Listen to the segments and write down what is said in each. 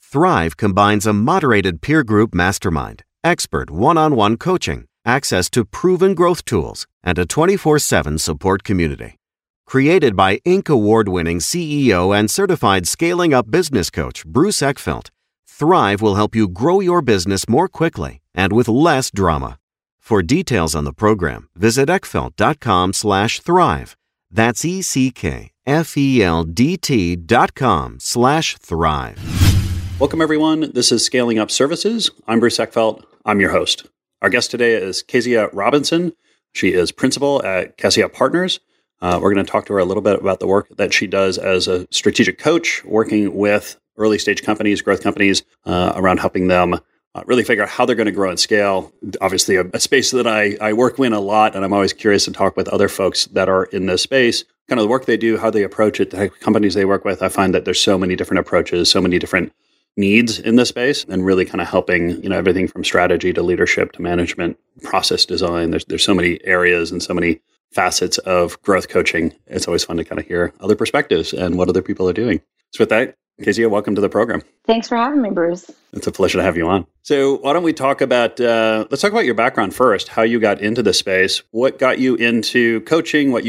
Thrive combines a moderated peer group mastermind, expert one-on-one coaching, access to proven growth tools, and a 24/7 support community. Created by Inc. award-winning CEO and certified Scaling Up business coach Bruce Eckfeldt, Thrive will help you grow your business more quickly and with less drama. For details on the program, visit eckfeldt.com/thrive. That's ECKFELDT.com/thrive. Welcome, everyone. This is Scaling Up Services. I'm Bruce Eckfeldt. I'm your host. Our guest today is Kezia Robinson. She is principal at Cassia Partners. We're going to talk to her a little bit about the work that she does as a strategic coach, working with early-stage companies, growth companies, around helping them really figure out how they're going to grow and scale. Obviously, a space that I work in a lot, and I'm always curious to talk with other folks that are in this space. Kind of the work they do, how they approach it, the companies they work with. I find that there's so many different approaches, so many different needs in this space, and really kind of helping, you know, everything from strategy to leadership to management, process design. There's so many areas and so many facets of growth coaching. It's always fun to kind of hear other perspectives and what other people are doing. So with that, Kezia, welcome to the program. Thanks for having me, Bruce. It's a pleasure to have you on. So why don't we talk about, let's talk about your background first, how you got into the space, what got you into coaching, what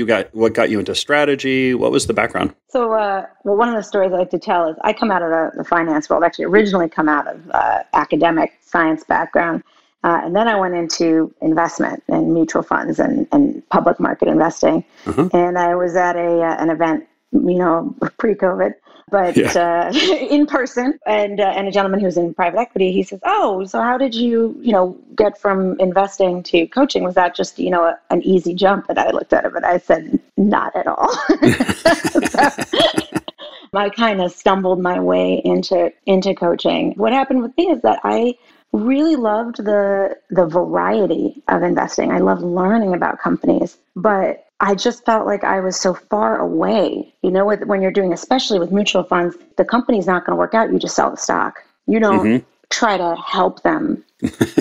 got you into strategy, what was the background? So well, one of the stories I like to tell is I come out of the finance world, actually originally come out of academic science background. And then I went into investment and mutual funds and public market investing. Mm-hmm. And I was at an event, you know, pre-COVID, but yeah, in person. And a gentleman who was in private equity, he says, "Oh, so how did you get from investing to coaching? Was that just, you know, an easy jump?" And I looked at him and I said, "Not at all." So, I kind of stumbled my way into coaching. What happened with me is that I really loved the variety of investing. I loved learning about companies, but I just felt like I was so far away. You know, when you're doing, especially with mutual funds, the company's not going to work out. You just sell the stock. You don't try to help them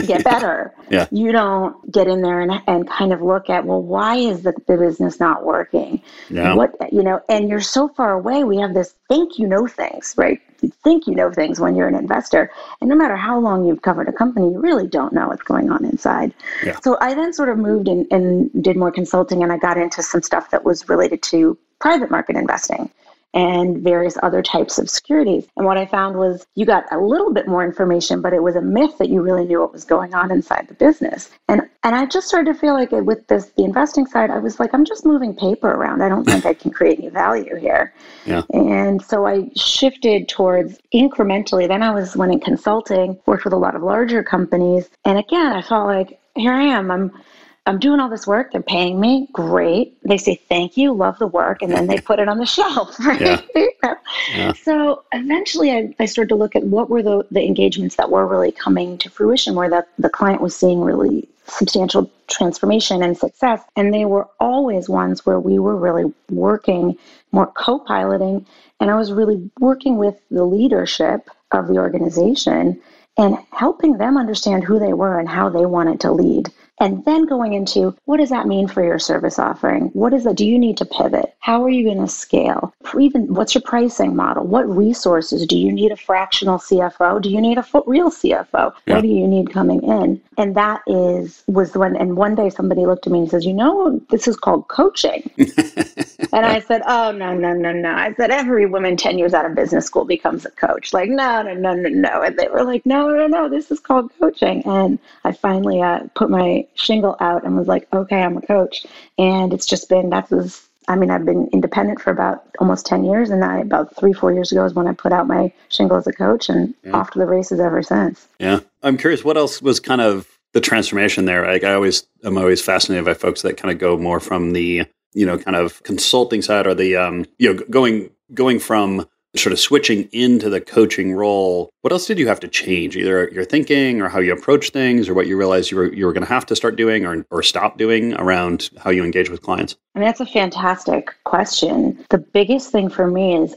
get better. Yeah. You don't get in there and kind of look at, well, why is the business not working? Yeah. What, you know, and you're so far away. We have this think you know things, right? You think you know things when you're an investor. And no matter how long you've covered a company, you really don't know what's going on inside. Yeah. So I then sort of moved and did more consulting, and I got into some stuff that was related to private market investing and various other types of securities. And what I found was you got a little bit more information, but it was a myth that you really knew what was going on inside the business. And I just started to feel like with the investing side, I was like, I'm just moving paper around. I don't think I can create any value here. Yeah. And so I shifted towards incrementally. Then I went in consulting, worked with a lot of larger companies. And again, I felt like, here I am. I'm doing all this work. They're paying me. Great. They say, "Thank you. Love the work." And then they put it on the shelf. Right? Yeah. You know? Yeah. So eventually I started to look at what were the engagements that were really coming to fruition, where the client was seeing really substantial transformation and success. And they were always ones where we were really working, more co-piloting. And I was really working with the leadership of the organization and helping them understand who they were and how they wanted to lead. And then going into, what does that mean for your service offering? What is that? Do you need to pivot? How are you going to scale? Even what's your pricing model? What resources? Do you need a fractional CFO? Do you need a real CFO? Yeah. What do you need coming in? And that was when, and one day somebody looked at me and says, you know, this is called coaching. And I said, oh, no. I said, every woman 10 years out of business school becomes a coach. Like, no. And they were like, no, this is called coaching. And I finally put my shingle out and was like, okay, I'm a coach. And it's just been, I've been independent for about almost 10 years. And I, about 3-4 years ago is when I put out my shingle as a coach, and off to the races ever since. Yeah. I'm curious, what else was kind of the transformation there? Like, I'm always fascinated by folks that kind of go more from the, you know, kind of consulting side, or the, going from sort of switching into the coaching role. What else did you have to change? Either your thinking or how you approach things, or what you realized you were going to have to start doing or stop doing around how you engage with clients? I mean, that's a fantastic question. The biggest thing for me is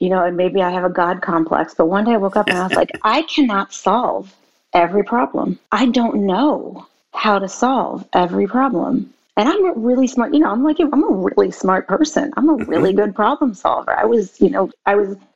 and maybe I have a God complex, but one day I woke up and I was like, I cannot solve every problem. I don't know how to solve every problem. And I'm a really smart, I'm a really smart person. I'm a really good problem solver. I was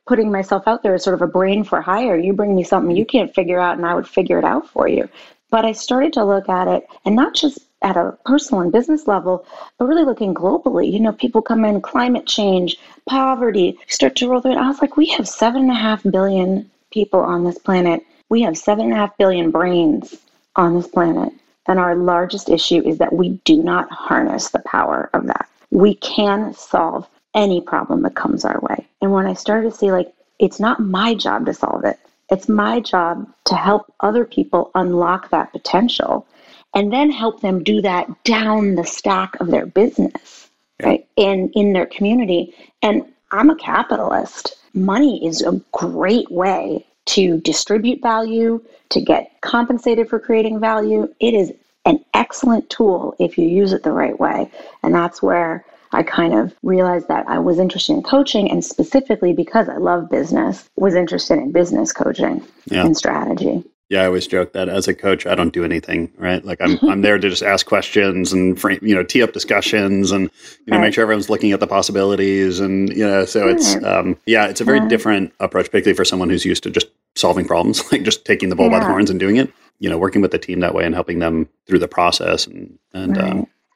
putting myself out there as sort of a brain for hire. You bring me something you can't figure out and I would figure it out for you. But I started to look at it, and not just at a personal and business level, but really looking globally. You know, people come in, climate change, poverty, start to roll through it. I was like, we have 7.5 billion people on this planet. We have 7.5 billion brains on this planet. And our largest issue is that we do not harness the power of that. We can solve any problem that comes our way. And when I started to see, like, it's not my job to solve it. It's my job to help other people unlock that potential and then help them do that down the stack of their business, right? And in their community. And I'm a capitalist. Money is a great way to distribute value, to get compensated for creating value. It is an excellent tool if you use it the right way. And that's where I kind of realized that I was interested in coaching, and specifically because I love business, was interested in business coaching and strategy. Yeah, I always joke that as a coach, I don't do anything, right? Like I'm there to just ask questions and frame, tee up discussions and make sure everyone's looking at the possibilities, and it's a very different approach, particularly for someone who's used to just solving problems, like just taking the bull by the horns and doing it. You know, working with the team that way and helping them through the process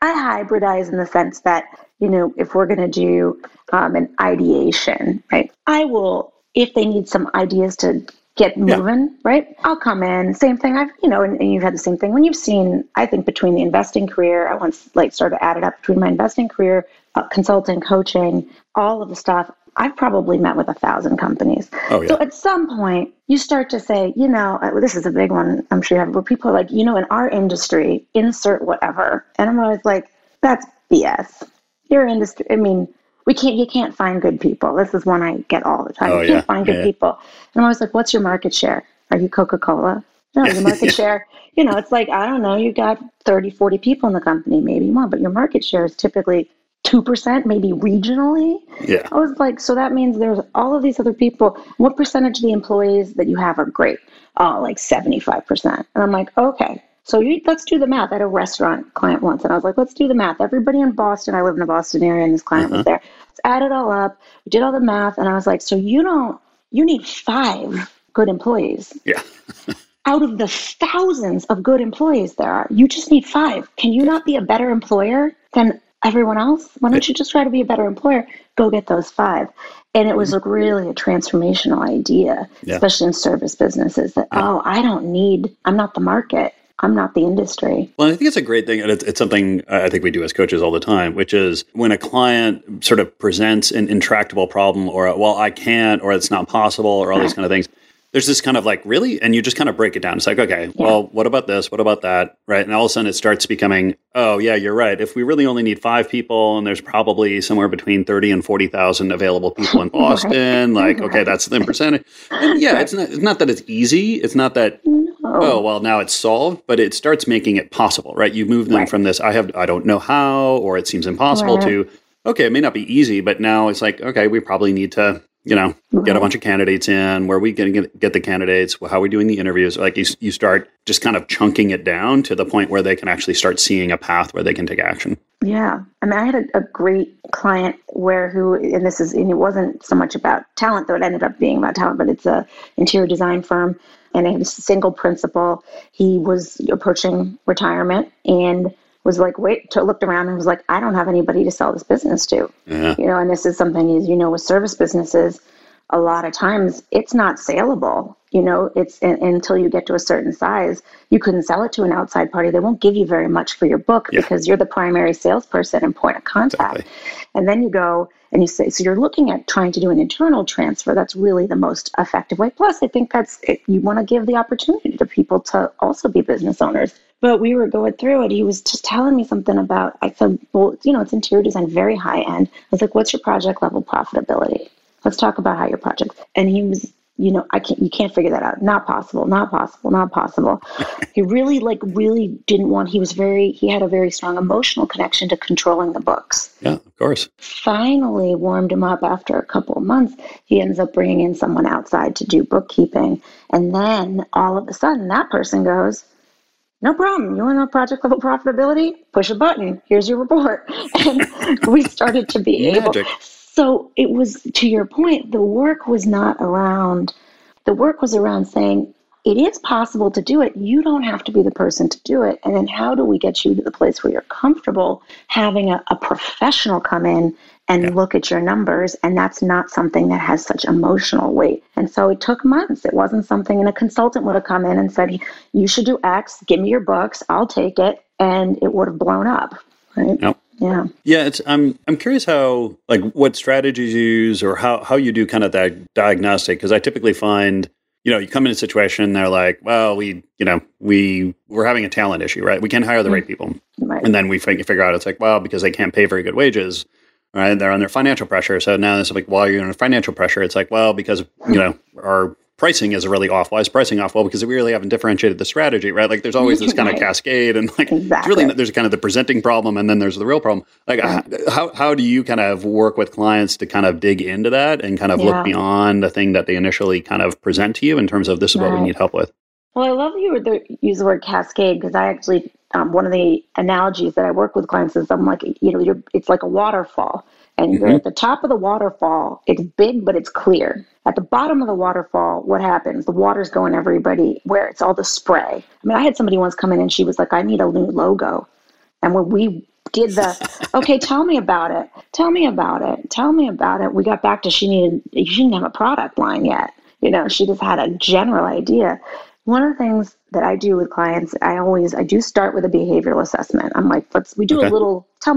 I hybridize in the sense that if we're going to do an ideation, right? I will, if they need some ideas to get moving, right? I'll come in. Same thing. You've had the same thing when you've seen, I think, between the investing career, I once started to add it up between my investing career, consulting, coaching, all of the stuff. I've probably met with 1,000 companies. Oh, yeah. So at some point you start to say, this is a big one. I'm sure you have, where people are like, in our industry, insert whatever. And I'm always like, that's BS. Your industry. I mean, you can't find good people. This is one I get all the time. Oh, you can't find good people. And I'm always like, what's your market share? Are you Coca-Cola? No, your market share, it's like, I don't know, you got 30, 40 people in the company, maybe more, but your market share is typically 2%, maybe regionally. Yeah. I was like, so that means there's all of these other people. What percentage of the employees that you have are great? Oh, like 75%. And I'm like, okay. So let's do the math. I had a restaurant client once, and I was like, let's do the math. Everybody in Boston, I live in the Boston area, and this client was there. Let's add it all up. We did all the math, and I was like, so you need 5 good employees. Yeah. Out of the thousands of good employees there are, you just need 5. Can you not be a better employer than everyone else? Why don't you just try to be a better employer? Go get those 5. And it was really a transformational idea, especially in service businesses, that, I'm not the market. I'm not the industry. Well, I think it's a great thing. And it's something I think we do as coaches all the time, which is when a client sort of presents an intractable problem, or I can't, or it's not possible, or all these kind of things, there's this kind of like, really? And you just kind of break it down. It's like, okay, well, what about this? What about that? Right. And all of a sudden it starts becoming, oh yeah, you're right. If we really only need 5 people, and there's probably somewhere between 30 and 40,000 available people in Boston, like, okay, that's the percentage. And it's not that it's easy. It's not that, now it's solved, but it starts making it possible, right? You move them from this, I don't know how, or it seems impossible to, okay, it may not be easy, but now it's like, okay, we probably need to you know, get a bunch of candidates in, where are we going to get the candidates, how are we doing the interviews? Like you start just kind of chunking it down to the point where they can actually start seeing a path where they can take action. Yeah. I mean, I had a great client and it wasn't so much about talent, though it ended up being about talent, but it's an interior design firm. And they had a single principal. He was approaching retirement and was like, looked around and was like, I don't have anybody to sell this business to. Yeah. You know, and this is something, as you know, with service businesses, a lot of times it's not saleable. You know, it's until you get to a certain size, you couldn't sell it to an outside party. They won't give you very much for your book because you're the primary salesperson and point of contact. Exactly. And then you go and you say, so you're looking at trying to do an internal transfer. That's really the most effective way. Plus, I think that's it. You want to give the opportunity to people to also be business owners. But we were going through it. He was just telling me something about, I said, well, you know, it's interior design, very high end. I was like, what's your project level profitability? Let's talk about how your project. And he was, you know, you can't figure that out. Not possible, not possible, not possible. He really didn't want, he had a very strong emotional connection to controlling the books. Yeah, of course. Finally warmed him up after a couple of months. He ends up bringing in someone outside to do bookkeeping. And then all of a sudden that person goes, no problem. You want to know project level profitability? Push a button. Here's your report. And we started to be able. So it was, to your point, the work was around saying, it is possible to do it. You don't have to be the person to do it. And then how do we get you to the place where you're comfortable having a professional come in and look at your numbers? And that's not something that has such emotional weight. And so it took months. It wasn't something, and a consultant would have come in and said, you should do X, give me your books, I'll take it. And it would have blown up, right? Yep. Yeah. Yeah. I'm curious how, like, what strategies you use or how you do kind of that diagnostic. Because I typically find, you know, you come in a situation, they're like, well, we're having a talent issue, right? We can't hire the right people. Right. And then we figure out it's like, well, because they can't pay very good wages, right? They're under financial pressure. So now it's like, well, you're under financial pressure. It's like, well, because, you know, our pricing is really off. Why is pricing off? Well, because we really haven't differentiated the strategy, right? Like there's always this kind of cascade and like it's really, there's kind of the presenting problem and then there's the real problem. Like how do you kind of work with clients to kind of dig into that and kind of look beyond the thing that they initially kind of present to you in terms of this is what we need help with? Well, I love you use the word cascade because I actually, one of the analogies that I work with clients is I'm like, you know, it's like a waterfall. And you're at the top of the waterfall, it's big, but it's clear. At the bottom of the waterfall, what happens? The water's going everybody where it's all the spray. I mean, I had somebody once come in and she was like, I need a new logo. And when we did the, okay, tell me about it. We got back to she didn't have a product line yet. You know, she just had a general idea. One of the things that I do with clients, I do start with a behavioral assessment. I'm like, tell me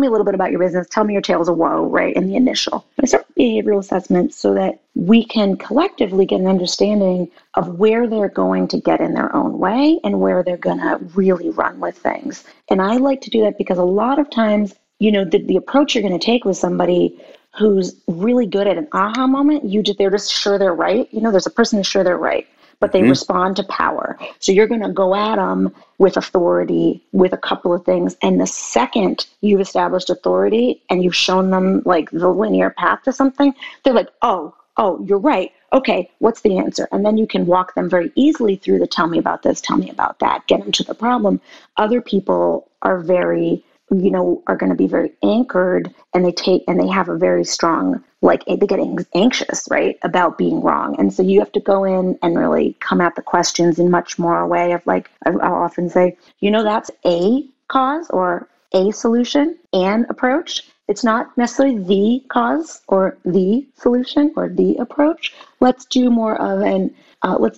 a little bit about your business. Tell me your tales of woe, right? In the initial. I start with behavioral assessment so that we can collectively get an understanding of where they're going to get in their own way and where they're going to really run with things. And I like to do that because a lot of times, you know, the approach you're going to take with somebody who's really good at an aha moment, they're just sure they're right. You know, there's a person who's sure they're right, but they respond to power. So you're going to go at them with authority, with a couple of things. And the second you've established authority and you've shown them like the linear path to something, they're like, oh, you're right. Okay, what's the answer? And then you can walk them very easily through the tell me about this, tell me about that, get them to the problem. Other people are are going to be very anchored and they have a very strong, like they get anxious, right, about being wrong. And so you have to go in and really come at the questions in much more a way of like, I'll often say, you know, that's a cause or a solution and approach. It's not necessarily the cause or the solution or the approach. Let's do more of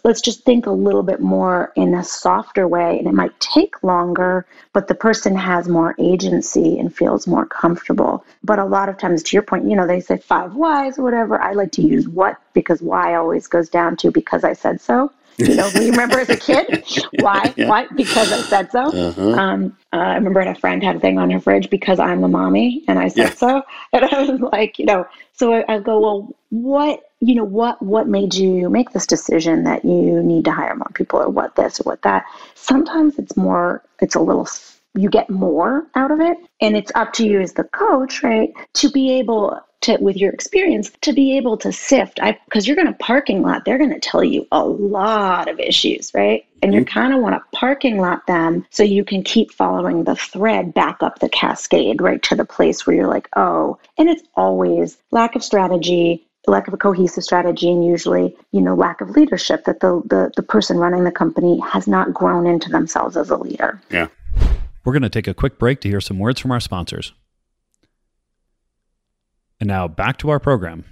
let's just think a little bit more in a softer way. And it might take longer, but the person has more agency and feels more comfortable. But a lot of times, to your point, you know, they say 5 whys or whatever. I like to use what, because why always goes down to because I said so. You know, we remember as a kid, why? Yeah. Why? Because I said so. Uh-huh. I remember a friend had a thing on her fridge, because I'm the mommy, and I said so. And I was like, you know, so I go, well, what made you make this decision that you need to hire more people, or what this or what that? Sometimes you get more out of it. And it's up to you as the coach, right, to be able with your experience to be able to sift, because you're going to parking lot, they're going to tell you a lot of issues, right? And you kind of want to parking lot them so you can keep following the thread back up the cascade, right, to the place where you're like, oh, and it's always lack of strategy, lack of a cohesive strategy, and usually, lack of leadership, that the person running the company has not grown into themselves as a leader. Yeah. We're going to take a quick break to hear some words from our sponsors. And now back to our program.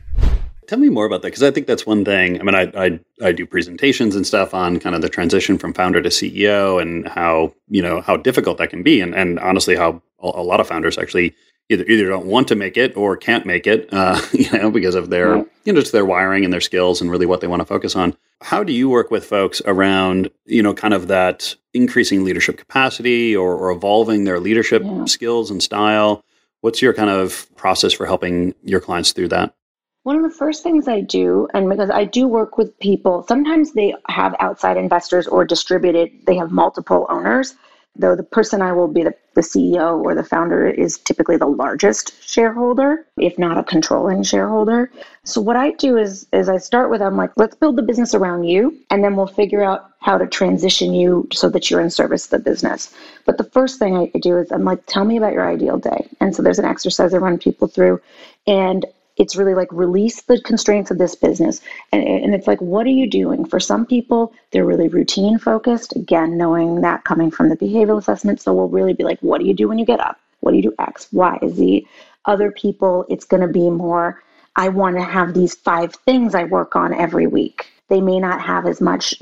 Tell me more about that, because I think that's one thing. I mean, I do presentations and stuff on kind of the transition from founder to CEO and how, how difficult that can be. And honestly, how a lot of founders actually either don't want to make it or can't make it, because of their, just their wiring and their skills and really what they want to focus on. How do you work with folks around, kind of that increasing leadership capacity or evolving their leadership skills and style? What's your kind of process for helping your clients through that? One of the first things I do, and because I do work with people, sometimes they have outside investors or distributed, they have multiple owners, though the person I will be the CEO or the founder is typically the largest shareholder, if not a controlling shareholder. So what I do is I start with, I'm like, let's build the business around you, and then we'll figure out how to transition you so that you're in service of the business. But the first thing I do is I'm like, tell me about your ideal day. And so there's an exercise I run people through, and it's really like, release the constraints of this business. And it's like, what are you doing? For some people, they're really routine focused. Again, knowing that coming from the behavioral assessment. So we'll really be like, what do you do when you get up? What do you do X, Y, Z? Other people, it's going to be more, I want to have these 5 things I work on every week. They may not have as much,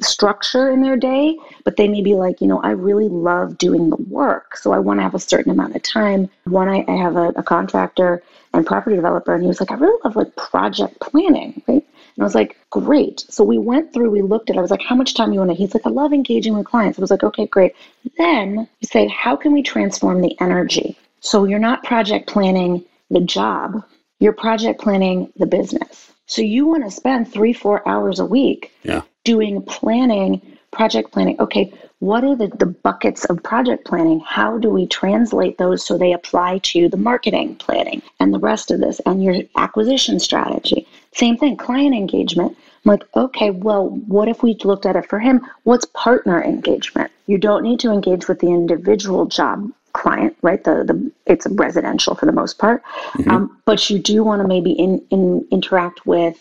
structure in their day, but they may be like, I really love doing the work. So I want to have a certain amount of time. One, I have a contractor and property developer, and he was like, I really love project planning, right? And I was like, great. So we went through, we looked at it. I was like, how much time you want to? He's like, I love engaging with clients. I was like, okay, great. Then you say, how can we transform the energy? So you're not project planning the job, you're project planning the business. So you want to spend 3-4 hours a week doing planning, project planning. Okay, what are the buckets of project planning? How do we translate those so they apply to the marketing planning and the rest of this and your acquisition strategy? Same thing, client engagement. I'm like, okay, well, what if we looked at it for him? What's partner engagement? You don't need to engage with the individual job client, right? It's residential for the most part, but you do want to maybe interact with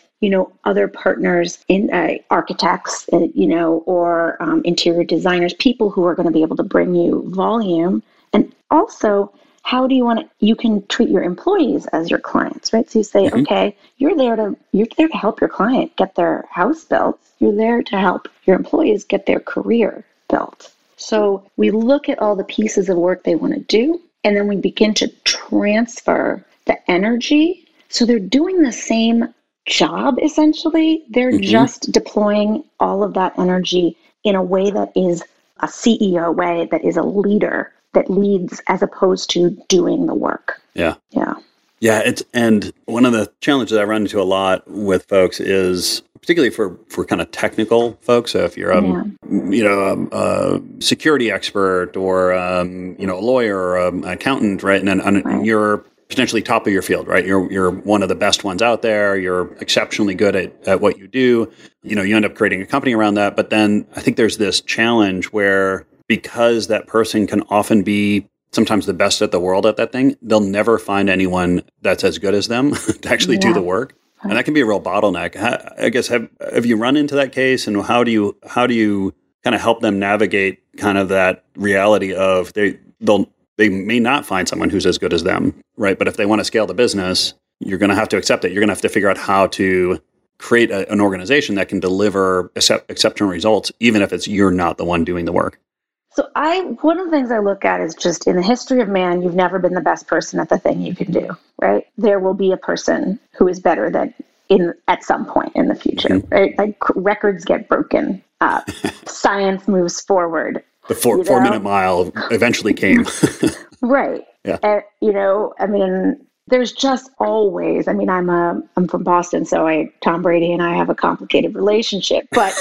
other partners in architects, or interior designers, people who are going to be able to bring you volume. And also, how do you want to? You can treat your employees as your clients, right? So you say, okay, you're there to help your client get their house built. You're there to help your employees get their career built. So we look at all the pieces of work they want to do, and then we begin to transfer the energy. So they're doing the same job, essentially. They're just deploying all of that energy in a way that is a CEO way, that is a leader, that leads as opposed to doing the work. Yeah. And one of the challenges I run into a lot with folks is, particularly for kind of technical folks. So if you're a security expert or a lawyer or an accountant, right? And you're potentially top of your field, right? You're one of the best ones out there. You're exceptionally good at what you do. You end up creating a company around that. But then I think there's this challenge where, because that person can often be sometimes the best at the world at that thing, they'll never find anyone that's as good as them to actually do the work. And that can be a real bottleneck. I guess, have you run into that case, and how do you kind of help them navigate kind of that reality of they may not find someone who's as good as them, right? But if they want to scale the business, you're going to have to accept it. You're going to have to figure out how to create an organization that can deliver exceptional results, even if you're not the one doing the work. So one of the things I look at is, just in the history of man, you've never been the best person at the thing you can do, right? There will be a person who is better at some point in the future, right? Like, records get broken up, science moves forward. The 4-minute mile eventually came. Right. Yeah. And, there's just always, I'm from Boston, so Tom Brady and I have a complicated relationship, but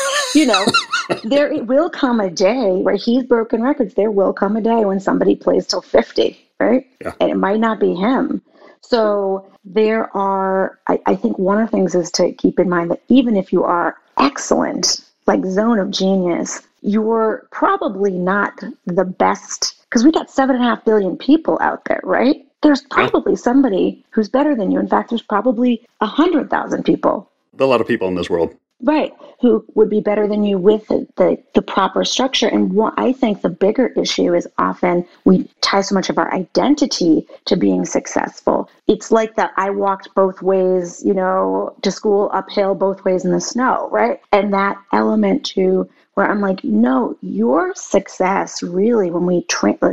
there will come a day where he's broken records. There will come a day when somebody plays till 50, right? Yeah. And it might not be him. So there are, I think one of the things is to keep in mind that even if you are excellent, like zone of genius, you're probably not the best, because we got 7.5 billion people out there, right? There's probably somebody who's better than you. In fact, there's probably 100,000 people. A lot of people in this world. Right, who would be better than you with the proper structure. And what I think the bigger issue is, often we tie so much of our identity to being successful. It's like that I walked both ways, to school uphill, both ways in the snow, right? And that element to where I'm like, no, your success really, when we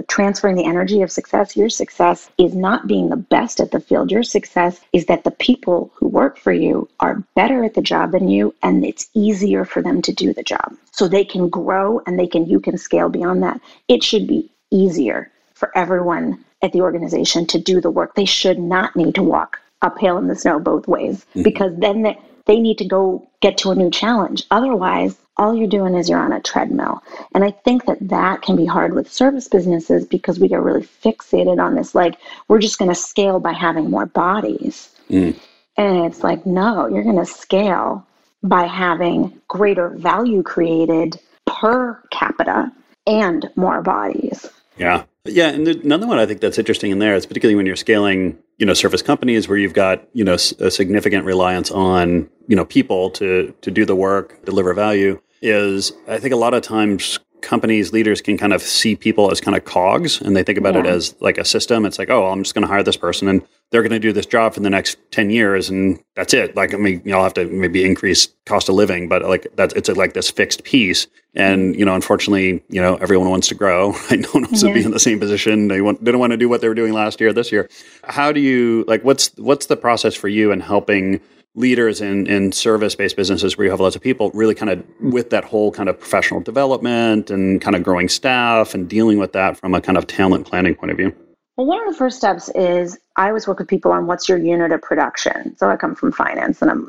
transferring the energy of success, your success is not being the best at the field. Your success is that the people who work for you are better at the job than you, and it's easier for them to do the job. So they can grow and you can scale beyond that. It should be easier for everyone at the organization to do the work. They should not need to walk uphill in the snow both ways, because then they need to go get to a new challenge. Otherwise, all you're doing is you're on a treadmill. And I think that can be hard with service businesses, because we get really fixated on this, like, we're just going to scale by having more bodies. And it's like, no, you're going to scale by having greater value created per capita and more bodies. Yeah. Yeah. And another one I think that's interesting in there is particularly when you're scaling, service companies where you've got, a significant reliance on, people to do the work, deliver value, is I think a lot of times companies, leaders can kind of see people as kind of cogs, and they think about it as like a system. It's like, oh, I'm just going to hire this person and they're going to do this job for the next 10 years. And that's it. Like, I mean, I'll have to maybe increase cost of living, but like it's like this fixed piece. And, unfortunately, everyone wants to grow. No one wants to be in the same position. They don't want to do what they were doing last year, this year. How do you, like, what's the process for you in helping leaders in service-based businesses where you have lots of people really kind of with that whole kind of professional development and kind of growing staff and dealing with that from a kind of talent planning point of view? Well, one of the first steps is I always work with people on what's your unit of production. So I come from finance, and I'm,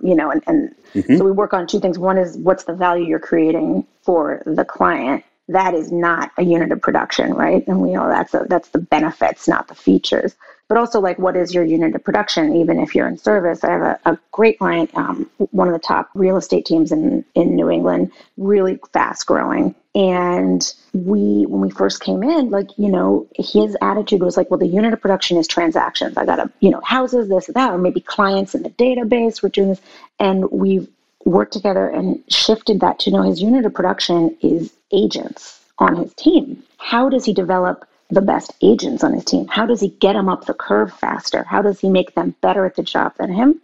so we work on two things. One is what's the value you're creating for the client. That is not a unit of production, right? And we know that's the benefits, not the features. But also, like, what is your unit of production, even if you're in service? I have a great client, one of the top real estate teams in New England, really fast growing. And when we first came in, like, his attitude was like, well, the unit of production is transactions. I got to, houses, this, that, or maybe clients in the database. We're doing this. And we've worked together and shifted that to, his unit of production is agents on his team. How does he develop the best agents on his team? How does he get them up the curve faster? How does he make them better at the job than him?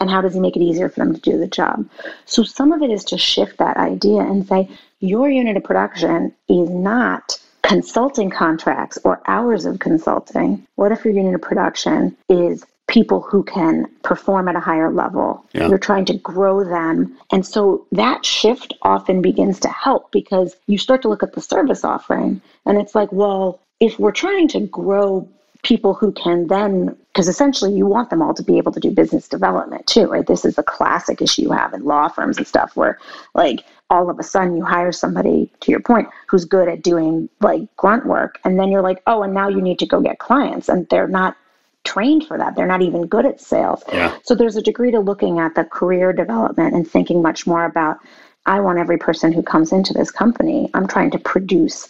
And how does he make it easier for them to do the job? So some of it is to shift that idea and say, your unit of production is not consulting contracts or hours of consulting. What if your unit of production is people who can perform at a higher level? Yeah. You're trying to grow them. And so that shift often begins to help, because you start to look at the service offering and it's like, well, if we're trying to grow people who can then, because essentially you want them all to be able to do business development too, right? This is a classic issue you have in law firms and stuff where, like, all of a sudden you hire somebody, to your point, who's good at doing, like, grunt work. And then you're like, oh, and now you need to go get clients. And they're not trained for that. They're not even good at sales. Yeah. So there's a degree to looking at the career development and thinking much more about, I want every person who comes into this company, I'm trying to produce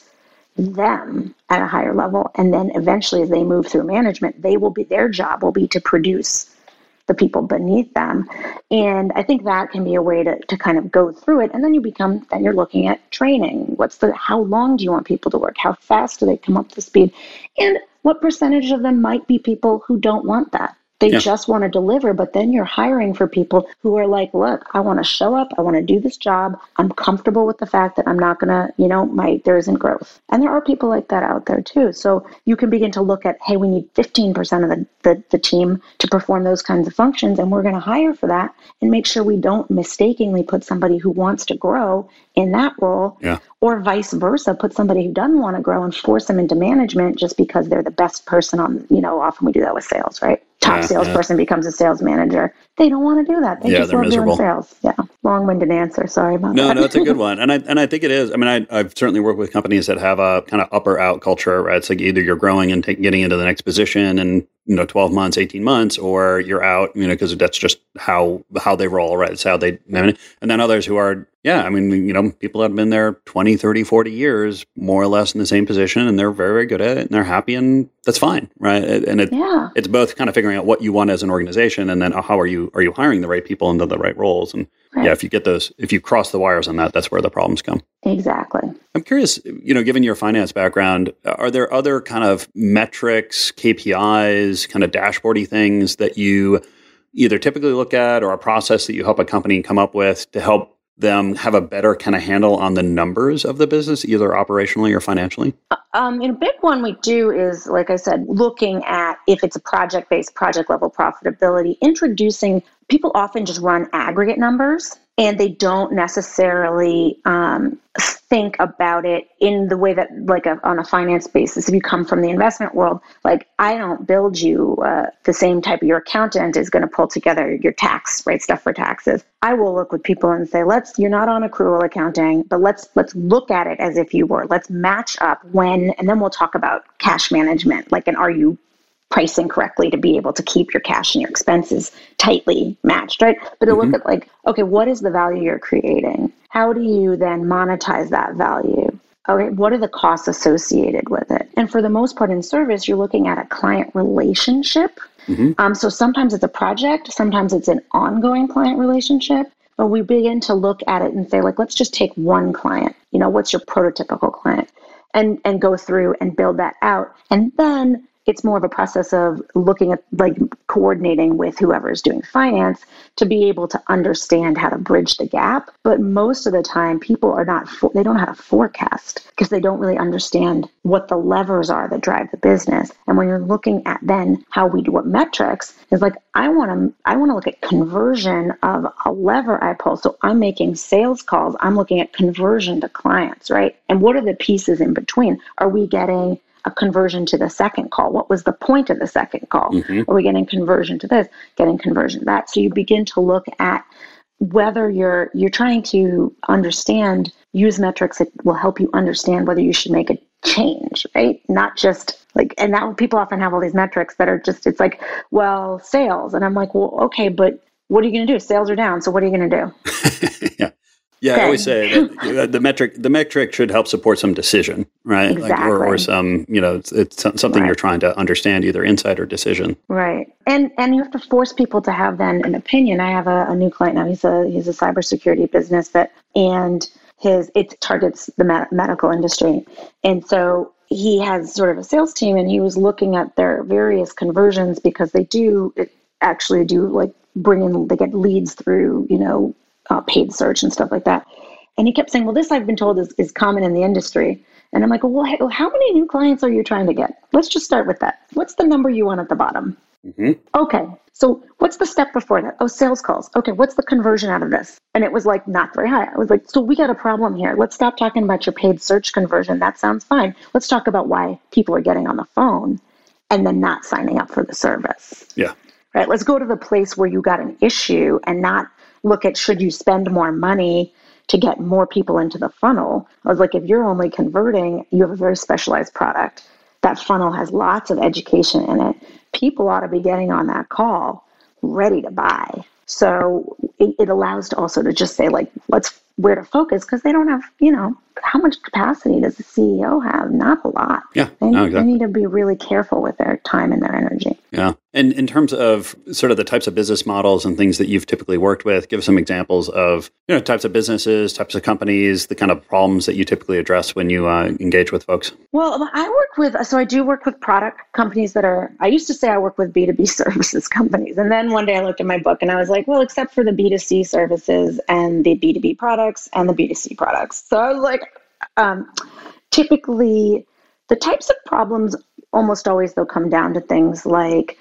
them at a higher level, and then eventually as they move through management, their job will be to produce the people beneath them. And I think that can be a way to kind of go through it. And then you're looking at training. How long do you want people to work? How fast do they come up to speed? And what percentage of them might be people who don't want that? They just want to deliver, but then you're hiring for people who are like, look, I want to show up. I want to do this job. I'm comfortable with the fact that I'm not going to, there isn't growth. And there are people like that out there too. So you can begin to look at, hey, we need 15% of the team to perform those kinds of functions. And we're going to hire for that and make sure we don't mistakenly put somebody who wants to grow in that role, or vice versa, put somebody who doesn't want to grow and force them into management just because they're the best person on, often we do that with sales, right? Top salesperson becomes a sales manager. They don't want to do that. They just love doing sales. Yeah. Long-winded answer. Sorry about that. No, it's a good one. And I think it is. I mean, I've certainly worked with companies that have a kind of up or out culture, right? It's like either you're growing and getting into the next position and you know, 12 months, 18 months, or you're out, you know, because that's just how they roll, right? It's how they, and then others who are, yeah, I mean, you know, people have been there 20, 30, 40 years, more or less in the same position, and they're very, very good at it and they're happy and that's fine, right? And it's both kind of figuring out what you want as an organization and then how are you hiring the right people into the right roles? And right. Yeah, if you get those, if you cross the wires on that, that's where the problems come. Exactly. I'm curious, you know, given your finance background, are there other kind of metrics, KPIs, kind of dashboardy things that you either typically look at or a process that you help a company come up with to help them have a better kind of handle on the numbers of the business, either operationally or financially? And a big one we do is, like I said, looking at if it's a project-based, project-level profitability, introducing, people often just run aggregate numbers and they don't necessarily think about it in the way that, like, on a finance basis. If you come from the investment world, like, I don't build you the same type of, your accountant is going to pull together your tax, right, stuff for taxes. I will look with people and say, you're not on accrual accounting, but let's look at it as if you were. Let's match up when, and then we'll talk about cash management, like, and are you pricing correctly to be able to keep your cash and your expenses tightly matched, right? But to look at, like, okay, what is the value you're creating? How do you then monetize that value? Okay, what are the costs associated with it? And for the most part in service, you're looking at a client relationship. So sometimes it's a project, sometimes it's an ongoing client relationship. But we begin to look at it and say, like, let's just take one client. You know, what's your prototypical client? And go through and build that out. And then it's more of a process of looking at, like, coordinating with whoever is doing finance to be able to understand how to bridge the gap. But most of the time, people are not, they don't know how to forecast because they don't really understand what the levers are that drive the business. And when you're looking at then how we do what metrics is, like, I want to look at conversion of a lever I pull. So I'm making sales calls. I'm looking at conversion to clients, right? And what are the pieces in between? Are we getting a conversion to the second call? What was the point of the second call? Are we getting conversion to this, getting conversion to that? So you begin to look at whether you're trying to understand, use metrics that will help you understand whether you should make a change, right? Not just like, and that people often have all these metrics that are just, it's like, well, sales. And I'm like, well, okay, but what are you going to do? Sales are down. So what are you going to do? Yeah, I always say that the metric should help support some decision, right? Exactly. Like, or some, you know, it's something you're trying to understand, either insight or decision. Right. And you have to force people to have then an opinion. I have a new client now. He's a cybersecurity business that targets the medical industry. And so he has sort of a sales team, and he was looking at their various conversions because they do bring in, they get leads through, you know, paid search and stuff like that. And he kept saying, well, this I've been told is common in the industry. And I'm like, well, how many new clients are you trying to get? Let's just start with that. What's the number you want at the bottom? Okay. So what's the step before that? Oh, sales calls. Okay. What's the conversion out of this? And it was like, not very high. I was like, so we got a problem here. Let's stop talking about your paid search conversion. That sounds fine. Let's talk about why people are getting on the phone and then not signing up for the service. Yeah. Right. Let's go to the place where you got an issue and not look at, should you spend more money to get more people into the funnel? I was like, if you're only converting, you have a very specialized product. That funnel has lots of education in it. People ought to be getting on that call ready to buy. So it allows to also to just say, like, where to focus, because they don't have, you know, how much capacity does the CEO have? Not a lot. Yeah, They need to be really careful with their time and their energy. Yeah. And in terms of sort of the types of business models and things that you've typically worked with, give some examples of, you know, types of businesses, types of companies, the kind of problems that you typically address when you engage with folks. Well, I do work with product companies that are, I used to say I work with B2B services companies. And then one day I looked at my book and I was like, well, except for the B2C services and the B2B products and the B2C products. So I was like, typically the types of problems almost always they'll come down to things like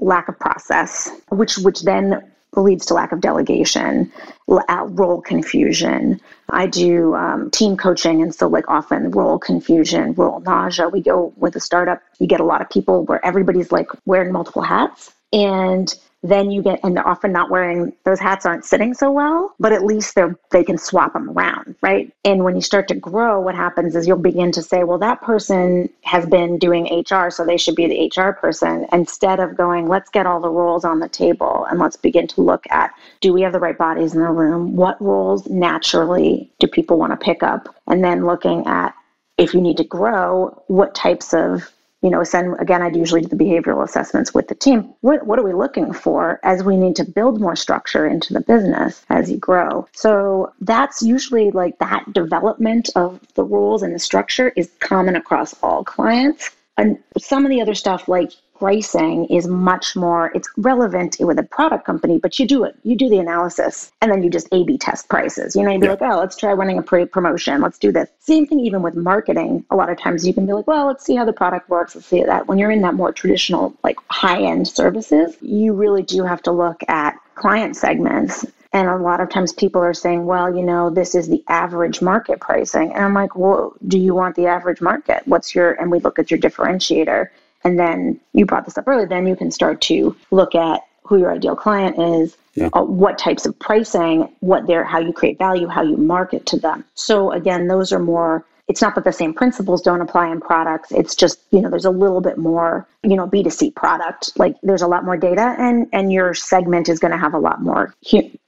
lack of process, which then leads to lack of delegation, role confusion. I do team coaching, and so, like, often role confusion, role nausea. We go with a startup, you get a lot of people where everybody's, like, wearing multiple hats, and then you get, and they're often not wearing, those hats aren't sitting so well, but at least they can swap them around, right? And when you start to grow, what happens is you'll begin to say, well, that person has been doing HR, so they should be the HR person, instead of going, let's get all the roles on the table and let's begin to look at, do we have the right bodies in the room? What roles naturally do people want to pick up? And then looking at, if you need to grow, what types of, again, I'd usually do the behavioral assessments with the team. What are we looking for as we need to build more structure into the business as you grow? So that's usually like that development of the rules and the structure is common across all clients. And some of the other stuff like pricing is much more, it's relevant with a product company, but you do the analysis and then you just A/B test prices. You'd be like, oh, let's try running a promotion. Let's do this. Same thing even with marketing. A lot of times you can be like, well, let's see how the product works. Let's see that. When you're in that more traditional, like high-end services, you really do have to look at client segments. And a lot of times people are saying, well, this is the average market pricing. And I'm like, well, do you want the average market? And we look at your differentiator. And then you brought this up earlier, then you can start to look at who your ideal client is, what types of pricing, how you create value, how you market to them. So again, those are more, it's not that the same principles don't apply in products. It's just, there's a little bit more, B2C product, like there's a lot more data and your segment is going to have a lot more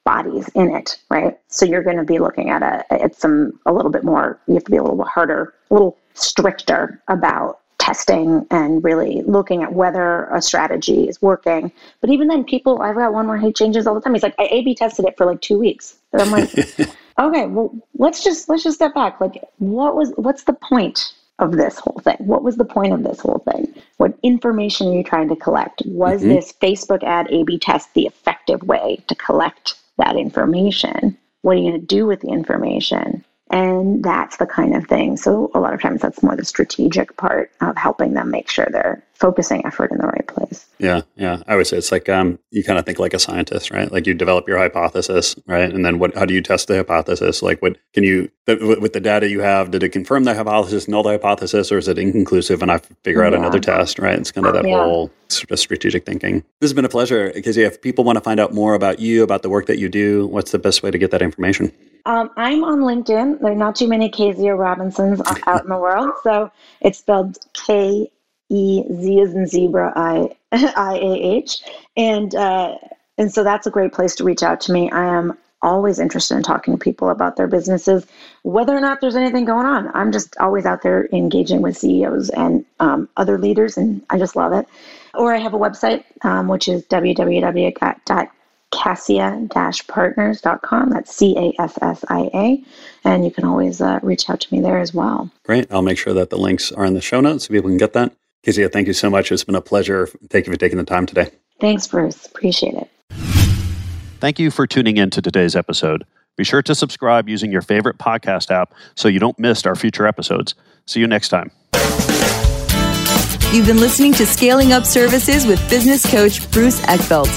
bodies in it, right? So you're going to be looking at a little bit more, you have to be a little harder, a little stricter about testing and really looking at whether a strategy is working. But even then, I've got one where he changes all the time. He's like, I A/B tested it for like 2 weeks. And I'm like, okay, well, let's just step back. Like, what's the point of this whole thing? What was the point of this whole thing? What information are you trying to collect? Was this Facebook ad A/B test the effective way to collect that information? What are you going to do with the information? And that's the kind of thing. So a lot of times that's more the strategic part of helping them make sure they're focusing effort in the right place. Yeah. Yeah. I would say it's like, you kind of think like a scientist, right? Like you develop your hypothesis, right? And then how do you test the hypothesis? Like with the data you have, did it confirm the hypothesis, null the hypothesis, or is it inconclusive and I figure out another test, right? It's kind of that whole sort of strategic thinking. This has been a pleasure, Kezia. If people want to find out more about you, about the work that you do, what's the best way to get that information? I'm on LinkedIn. There are not too many Kezia Robinsons out in the world. So it's spelled K-E-Z as in zebra, I-A-H. And so that's a great place to reach out to me. I am always interested in talking to people about their businesses, whether or not there's anything going on. I'm just always out there engaging with CEOs and other leaders, and I just love it. Or I have a website, which is www.com. Cassia-partners.com. That's C-A-S-S-I-A. And you can always reach out to me there as well. Great. I'll make sure that the links are in the show notes so people can get that. Kezia, thank you so much. It's been a pleasure. Thank you for taking the time today. Thanks, Bruce. Appreciate it. Thank you for tuning in to today's episode. Be sure to subscribe using your favorite podcast app so you don't miss our future episodes. See you next time. You've been listening to Scaling Up Services with business coach Bruce Eckfeldt.